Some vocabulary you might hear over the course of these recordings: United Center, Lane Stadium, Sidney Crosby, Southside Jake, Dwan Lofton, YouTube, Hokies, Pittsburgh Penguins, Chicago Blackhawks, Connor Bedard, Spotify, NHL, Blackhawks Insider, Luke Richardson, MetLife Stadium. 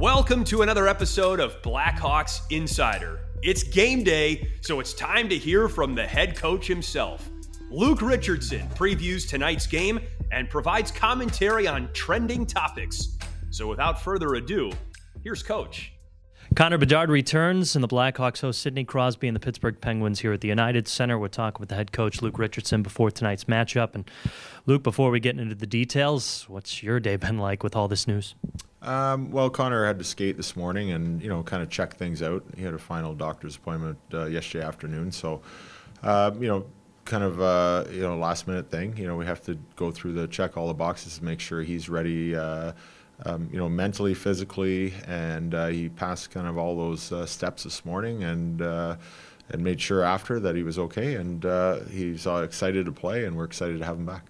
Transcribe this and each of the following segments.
Welcome to another episode of Blackhawks Insider. It's game day, so it's time to hear from the head coach himself. Luke Richardson previews tonight's game and provides commentary on trending topics. So without further ado, here's Coach. Connor Bedard returns, and the Blackhawks host Sidney Crosby and the Pittsburgh Penguins here at the United Center. We're talking with the head coach, Luke Richardson, before tonight's matchup. And Luke, before we get into the details, what's your day been like with all this news? Well, Connor had to skate this morning and, kind of check things out. He had a final doctor's appointment yesterday afternoon. So, last minute thing. We have to go through the check all the boxes to make sure he's ready, mentally, physically, and he passed kind of all those steps this morning, and made sure after that he was okay, and he's excited to play, and we're excited to have him back.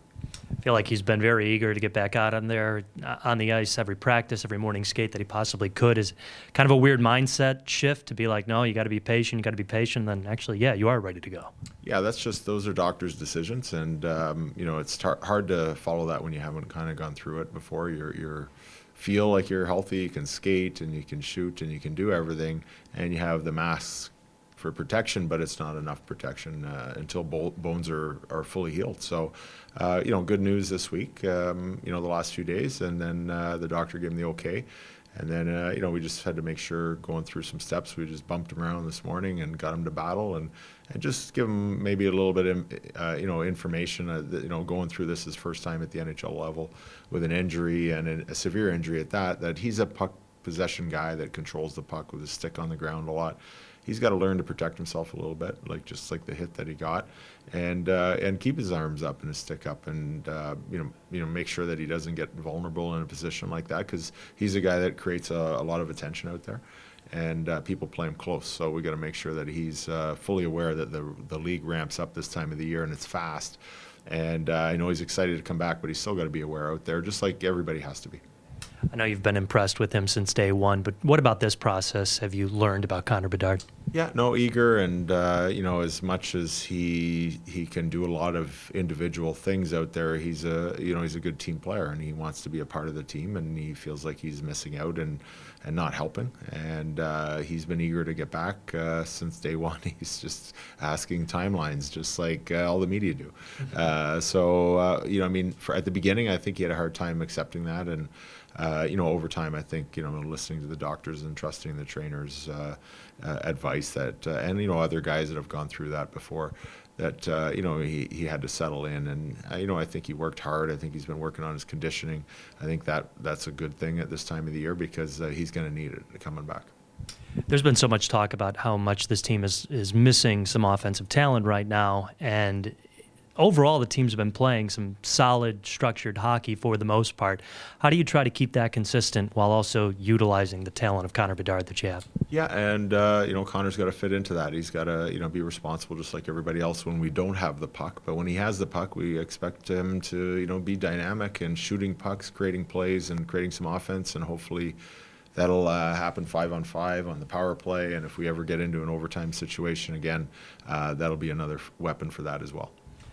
I feel like he's been very eager to get back out on there, on the ice, every practice, every morning skate that he possibly could. Is kind of a weird mindset shift to be like, no, you got to be patient, and then actually, yeah, you are ready to go. Yeah, those are doctors' decisions, and it's hard to follow that when you haven't kind of gone through it before. You're feel like you're healthy, you can skate, and you can shoot, and you can do everything, and you have the masks for protection, but it's not enough protection until bones are fully healed. So, good news this week, the last few days, and then the doctor gave him the okay. And then, we just had to make sure going through some steps. We just bumped him around this morning and got him to battle and just give him maybe a little bit of, information. Going through this his first time at the NHL level with an injury and a severe injury at that he's a puck possession guy that controls the puck with his stick on the ground a lot. He's got to learn to protect himself a little bit, just like the hit that he got, and keep his arms up and his stick up, and make sure that he doesn't get vulnerable in a position like that, because he's a guy that creates a lot of attention out there, and people play him close. So we got to make sure that he's fully aware that the league ramps up this time of the year and it's fast. And I know he's excited to come back, but he's still got to be aware out there, just like everybody has to be. I know you've been impressed with him since day one, but what about this process have you learned about Connor Bedard? Yeah, no, eager, and, as much as he can do a lot of individual things out there, he's a good team player, and he wants to be a part of the team, and he feels like he's missing out and not helping, and he's been eager to get back since day one. He's just asking timelines, just like all the media do. At the beginning, I think he had a hard time accepting that, and over time, I think, listening to the doctors and trusting the trainers' advice that, other guys that have gone through that before, that, he had to settle in. And, I think he worked hard. I think he's been working on his conditioning. I think that's a good thing at this time of the year, because he's going to need it coming back. There's been so much talk about how much this team is missing some offensive talent right now. And overall, the team's been playing some solid, structured hockey for the most part. How do you try to keep that consistent while also utilizing the talent of Connor Bedard that you have? Yeah, and, Connor's got to fit into that. He's got to, be responsible just like everybody else when we don't have the puck. But when he has the puck, we expect him to, be dynamic and shooting pucks, creating plays, and creating some offense, and hopefully that'll happen 5-on-5 on the power play. And if we ever get into an overtime situation again, that'll be another weapon for that as well.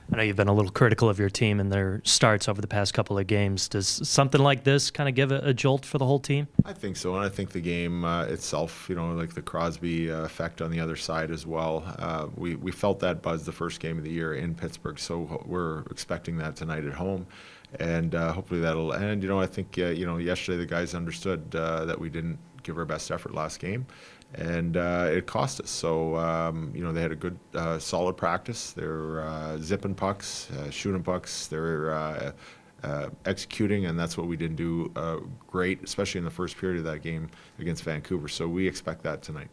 I know you've been a little critical of your team and their starts over the past couple of games. Does something like this kind of give a jolt for the whole team? I think so, and I think the game itself, like the Crosby effect on the other side as well. We felt that buzz the first game of the year in Pittsburgh, so we're expecting that tonight at home. And hopefully that'll end. I think, yesterday the guys understood that we didn't give our best effort last game. And it cost us. So, they had a good, solid practice. They're zipping pucks, shooting pucks. They're executing, and that's what we didn't do great, especially in the first period of that game against Vancouver. So we expect that tonight.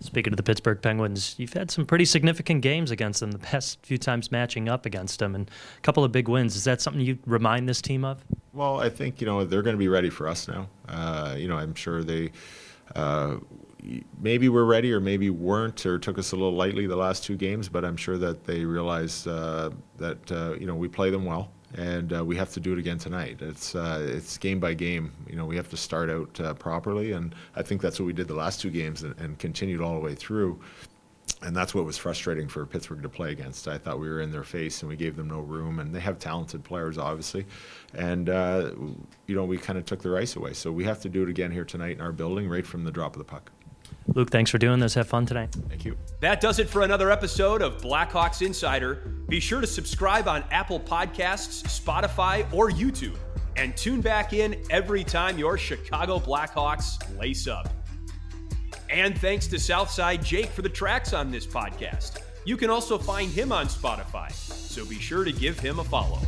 Speaking of the Pittsburgh Penguins, you've had some pretty significant games against them, the past few times matching up against them, and a couple of big wins. Is that something you remind this team of? Well, I think, they're going to be ready for us now. I'm sure they maybe we're ready, or maybe weren't, or took us a little lightly the last two games, but I'm sure that they realize that, we play them well, and we have to do it again tonight. It's game by game. We have to start out properly, and I think that's what we did the last two games and continued all the way through. And that's what was frustrating for Pittsburgh to play against. I thought we were in their face and we gave them no room. And they have talented players, obviously. And, you know, we kind of took their ice away. So we have to do it again here tonight in our building, right from the drop of the puck. Luke, thanks for doing this. Have fun tonight. Thank you. That does it for another episode of Blackhawks Insider. Be sure to subscribe on Apple Podcasts, Spotify, or YouTube. And tune back in every time your Chicago Blackhawks lace up. And thanks to Southside Jake for the tracks on this podcast. You can also find him on Spotify, so be sure to give him a follow.